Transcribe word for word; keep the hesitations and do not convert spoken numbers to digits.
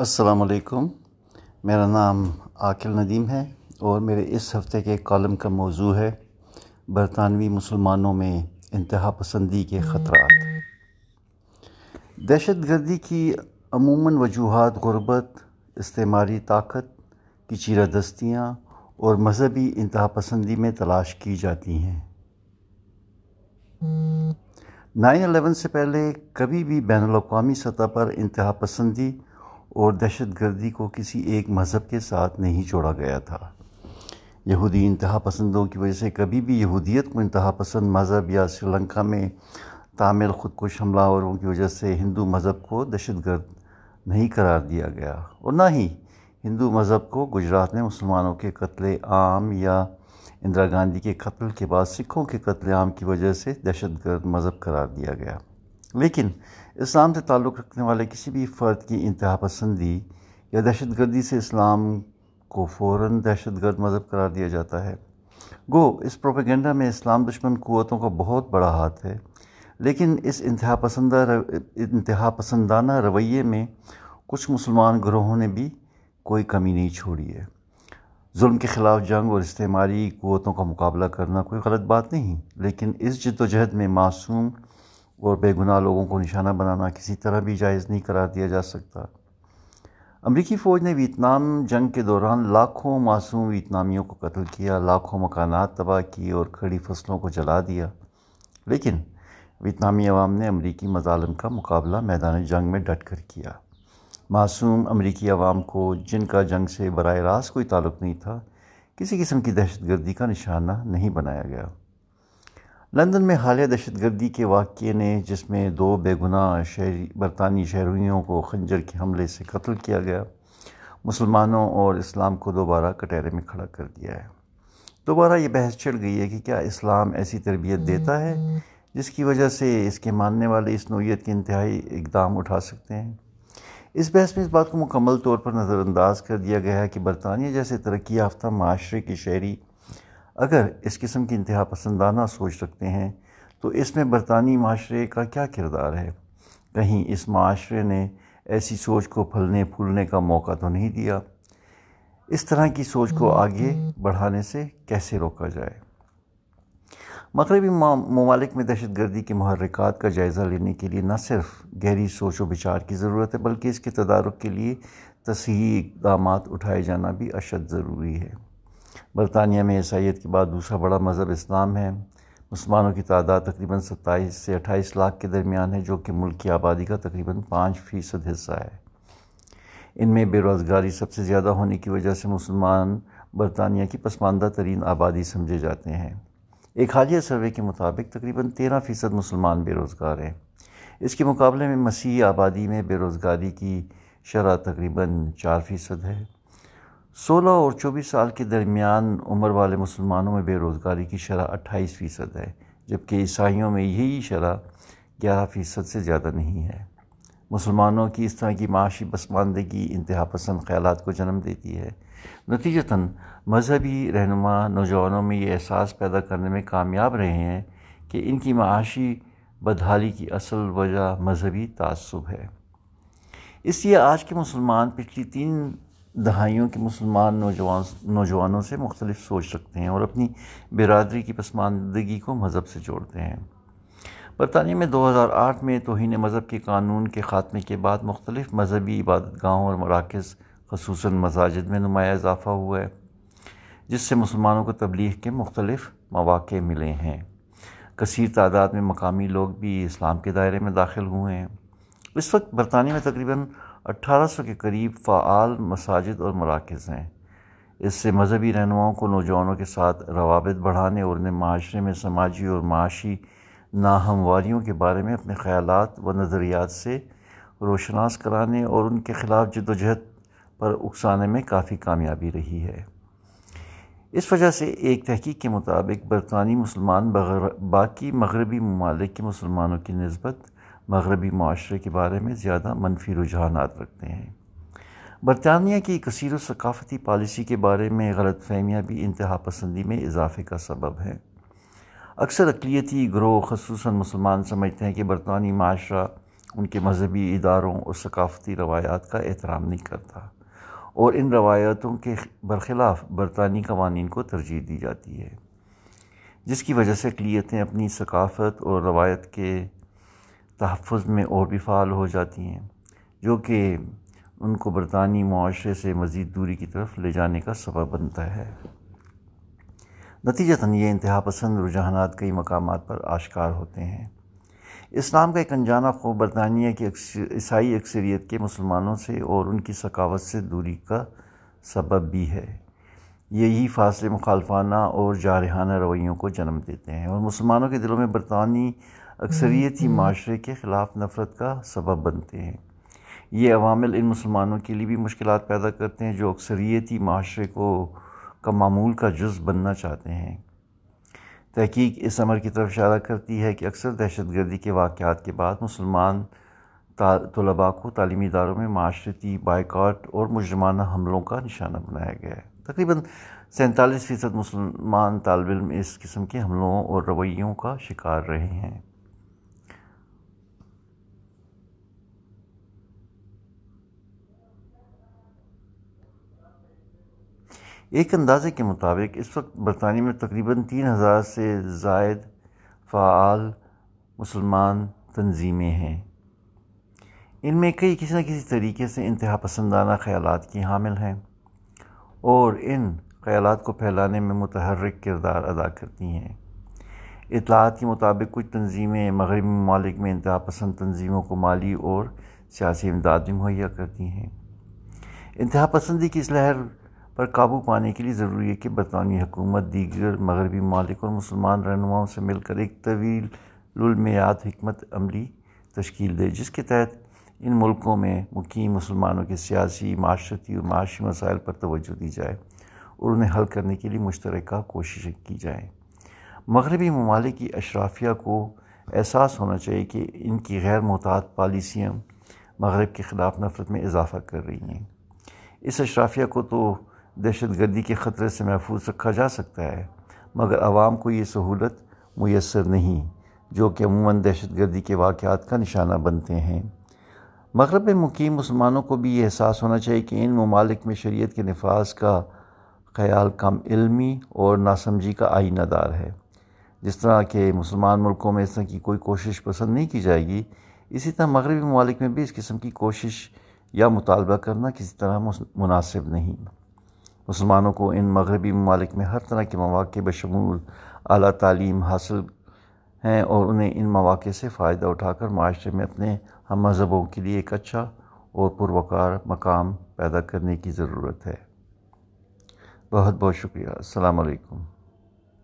السلام علیکم، میرا نام عاقل ندیم ہے اور میرے اس ہفتے کے کالم کا موضوع ہے برطانوی مسلمانوں میں انتہا پسندی کے خطرات۔ دہشت گردی کی عموماً وجوہات غربت، استعماری طاقت کی چیرہ دستیاں اور مذہبی انتہا پسندی میں تلاش کی جاتی ہیں۔ نائن الیون سے پہلے کبھی بھی بین الاقوامی سطح پر انتہا پسندی اور دہشت گردی کو کسی ایک مذہب کے ساتھ نہیں جوڑا گیا تھا۔ یہودی انتہا پسندوں کی وجہ سے کبھی بھی یہودیت کو انتہا پسند مذہب یا سری لنکا میں تامل خودکش حملہ آوروں کی وجہ سے ہندو مذہب کو دہشت گرد نہیں قرار دیا گیا، اور نہ ہی ہندو مذہب کو گجرات میں مسلمانوں کے قتل عام یا اندرا گاندھی کے قتل کے بعد سکھوں کے قتل عام کی وجہ سے دہشت گرد مذہب قرار دیا گیا۔ لیکن اسلام سے تعلق رکھنے والے کسی بھی فرد کی انتہا پسندی یا دہشت گردی سے اسلام کو فوراً دہشت گرد مذہب قرار دیا جاتا ہے۔ گو اس پروپیگنڈا میں اسلام دشمن قوتوں کا بہت بڑا ہاتھ ہے، لیکن اس انتہا پسندہ انتہا پسندانہ رویے میں کچھ مسلمان گروہوں نے بھی کوئی کمی نہیں چھوڑی ہے۔ ظلم کے خلاف جنگ اور استعماری قوتوں کا مقابلہ کرنا کوئی غلط بات نہیں، لیکن اس جد و جہد میں معصوم اور بے گناہ لوگوں کو نشانہ بنانا کسی طرح بھی جائز نہیں قرار دیا جا سکتا۔ امریکی فوج نے ویتنام جنگ کے دوران لاکھوں معصوم ویتنامیوں کو قتل کیا، لاکھوں مکانات تباہ کیے اور کھڑی فصلوں کو جلا دیا، لیکن ویتنامی عوام نے امریکی مظالم کا مقابلہ میدان جنگ میں ڈٹ کر کیا۔ معصوم امریکی عوام کو، جن کا جنگ سے براہ راست کوئی تعلق نہیں تھا، کسی قسم کی دہشت گردی کا نشانہ نہیں بنایا گیا۔ لندن میں حالیہ دہشت گردی کے واقعے نے، جس میں دو بے گناہ شہری برطانوی شہریوں کو خنجر کے حملے سے قتل کیا گیا، مسلمانوں اور اسلام کو دوبارہ کٹہرے میں کھڑا کر دیا ہے۔ دوبارہ یہ بحث چڑھ گئی ہے کہ کیا اسلام ایسی تربیت دیتا ہے جس کی وجہ سے اس کے ماننے والے اس نوعیت کے انتہائی اقدام اٹھا سکتے ہیں۔ اس بحث میں اس بات کو مکمل طور پر نظر انداز کر دیا گیا ہے کہ برطانیہ جیسے ترقی یافتہ معاشرے کے شہری اگر اس قسم کی انتہا پسندانہ سوچ رکھتے ہیں تو اس میں برطانوی معاشرے کا کیا کردار ہے؟ کہیں اس معاشرے نے ایسی سوچ کو پھلنے پھولنے کا موقع تو نہیں دیا؟ اس طرح کی سوچ کو آگے بڑھانے سے کیسے روکا جائے؟ مغربی ممالک میں دہشت گردی کے محرکات کا جائزہ لینے کے لیے نہ صرف گہری سوچ و بچار کی ضرورت ہے، بلکہ اس کے تدارک کے لیے تصحیحی اقدامات اٹھائے جانا بھی اشد ضروری ہے۔ برطانیہ میں عیسائیت کے بعد دوسرا بڑا مذہب اسلام ہے۔ مسلمانوں کی تعداد تقریباً ستائیس سے اٹھائیس لاکھ کے درمیان ہے، جو کہ ملک کی آبادی کا تقریباً پانچ فیصد حصہ ہے۔ ان میں بے روزگاری سب سے زیادہ ہونے کی وجہ سے مسلمان برطانیہ کی پسماندہ ترین آبادی سمجھے جاتے ہیں۔ ایک حالیہ سروے کے مطابق تقریباً تیرہ فیصد مسلمان بے روزگار ہیں۔ اس کے مقابلے میں مسیحی آبادی میں بے روزگاری کی شرح تقریباً چار فیصد ہے۔ سولہ اور چوبیس سال کے درمیان عمر والے مسلمانوں میں بے روزگاری کی شرح اٹھائیس فیصد ہے، جبکہ عیسائیوں میں یہی شرح گیارہ فیصد سے زیادہ نہیں ہے۔ مسلمانوں کی اس طرح کی معاشی پسماندگی انتہا پسند خیالات کو جنم دیتی ہے۔ نتیجتاً مذہبی رہنما نوجوانوں میں یہ احساس پیدا کرنے میں کامیاب رہے ہیں کہ ان کی معاشی بدحالی کی اصل وجہ مذہبی تعصب ہے۔ اس لیے آج کے مسلمان پچھلی تین دہائیوں کے مسلمان نوجوان نوجوانوں سے مختلف سوچ رکھتے ہیں اور اپنی برادری کی پسماندگی کو مذہب سے جوڑتے ہیں۔ برطانیہ میں دو ہزار آٹھ میں توہین مذہب کے قانون کے خاتمے کے بعد مختلف مذہبی عبادت گاہوں اور مراکز، خصوصاً مساجد میں نمایاں اضافہ ہوا ہے، جس سے مسلمانوں کو تبلیغ کے مختلف مواقع ملے ہیں۔ کثیر تعداد میں مقامی لوگ بھی اسلام کے دائرے میں داخل ہوئے ہیں۔ اس وقت برطانیہ میں تقریباً اٹھارہ سو کے قریب فعال مساجد اور مراکز ہیں۔ اس سے مذہبی رہنماؤں کو نوجوانوں کے ساتھ روابط بڑھانے اور انہیں معاشرے میں سماجی اور معاشی ناہمواریوں کے بارے میں اپنے خیالات و نظریات سے روشناس کرانے اور ان کے خلاف جد و جہد پر اکسانے میں کافی کامیابی رہی ہے۔ اس وجہ سے ایک تحقیق کے مطابق برطانوی مسلمان باقی مغربی ممالک کے مسلمانوں کی نسبت مغربی معاشرے کے بارے میں زیادہ منفی رجحانات رکھتے ہیں۔ برطانیہ کی کثیر و ثقافتی پالیسی کے بارے میں غلط فہمیاں بھی انتہا پسندی میں اضافے کا سبب ہیں۔ اکثر اقلیتی گروہ، خصوصاً مسلمان، سمجھتے ہیں کہ برطانوی معاشرہ ان کے مذہبی اداروں اور ثقافتی روایات کا احترام نہیں کرتا، اور ان روایتوں کے برخلاف برطانوی قوانین کو ترجیح دی جاتی ہے، جس کی وجہ سے اقلیتیں اپنی ثقافت اور روایت کے تحفظ میں اور بھی فعال ہو جاتی ہیں، جو کہ ان کو برطانوی معاشرے سے مزید دوری کی طرف لے جانے کا سبب بنتا ہے۔ نتیجتاً یہ انتہا پسند رجحانات کئی مقامات پر آشکار ہوتے ہیں۔ اسلام کا ایک انجانہ خوب برطانیہ کی عیسائی اکثریت کے مسلمانوں سے اور ان کی ثقافت سے دوری کا سبب بھی ہے۔ یہی فاصلے مخالفانہ اور جارحانہ رویوں کو جنم دیتے ہیں اور مسلمانوں کے دلوں میں برطانوی اکثریتی معاشرے کے خلاف نفرت کا سبب بنتے ہیں۔ یہ عوامل ان مسلمانوں کے لیے بھی مشکلات پیدا کرتے ہیں جو اکثریتی معاشرے کو کا معمول کا جز بننا چاہتے ہیں۔ تحقیق اس امر کی طرف اشارہ کرتی ہے کہ اکثر دہشت گردی کے واقعات کے بعد مسلمان طلباء کو تعلیمی اداروں میں معاشرتی بائیکاٹ اور مجرمانہ حملوں کا نشانہ بنایا گیا ہے۔ تقریباً سینتالیس فیصد مسلمان طالب علم اس قسم کے حملوں اور رویوں کا شکار رہے ہیں۔ ایک اندازے کے مطابق اس وقت برطانیہ میں تقریباً تین ہزار سے زائد فعال مسلمان تنظیمیں ہیں۔ ان میں کئی کسی نہ کسی طریقے سے انتہا پسندانہ خیالات کی حامل ہیں اور ان خیالات کو پھیلانے میں متحرک کردار ادا کرتی ہیں۔ اطلاعات کے مطابق کچھ تنظیمیں مغربی ممالک میں انتہا پسند تنظیموں کو مالی اور سیاسی امداد بھی مہیا کرتی ہیں۔ انتہا پسندی کی اس لہر پر قابو پانے کے لیے ضروری ہے کہ برطانوی حکومت دیگر مغربی ممالک اور مسلمان رہنماؤں سے مل کر ایک طویل المیعاد حکمت عملی تشکیل دے، جس کے تحت ان ملکوں میں مقیم مسلمانوں کے سیاسی، معاشرتی اور معاشی مسائل پر توجہ دی جائے اور انہیں حل کرنے کے لیے مشترکہ کوششیں کی جائیں۔ مغربی ممالک کی اشرافیہ کو احساس ہونا چاہیے کہ ان کی غیر محتاط پالیسیاں مغرب کے خلاف نفرت میں اضافہ کر رہی ہیں۔ اس اشرافیہ کو تو دہشت گردی کے خطرے سے محفوظ رکھا جا سکتا ہے، مگر عوام کو یہ سہولت میسر نہیں، جو کہ عموماً دہشت گردی کے واقعات کا نشانہ بنتے ہیں۔ مغرب میں مقیم مسلمانوں کو بھی یہ احساس ہونا چاہیے کہ ان ممالک میں شریعت کے نفاذ کا خیال کم علمی اور ناسمجھی کا آئینہ دار ہے۔ جس طرح کہ مسلمان ملکوں میں اس طرح کی کوئی کوشش پسند نہیں کی جائے گی، اسی طرح مغربی ممالک میں بھی اس قسم کی کوشش یا مطالبہ کرنا کسی طرح مناسب نہیں۔ مسلمانوں کو ان مغربی ممالک میں ہر طرح کے مواقع بشمول اعلیٰ تعلیم حاصل ہیں اور انہیں ان مواقع سے فائدہ اٹھا کر معاشرے میں اپنے ہم مذہبوں کے لیے ایک اچھا اور پروقار مقام پیدا کرنے کی ضرورت ہے۔ بہت بہت شکریہ۔ السلام علیکم۔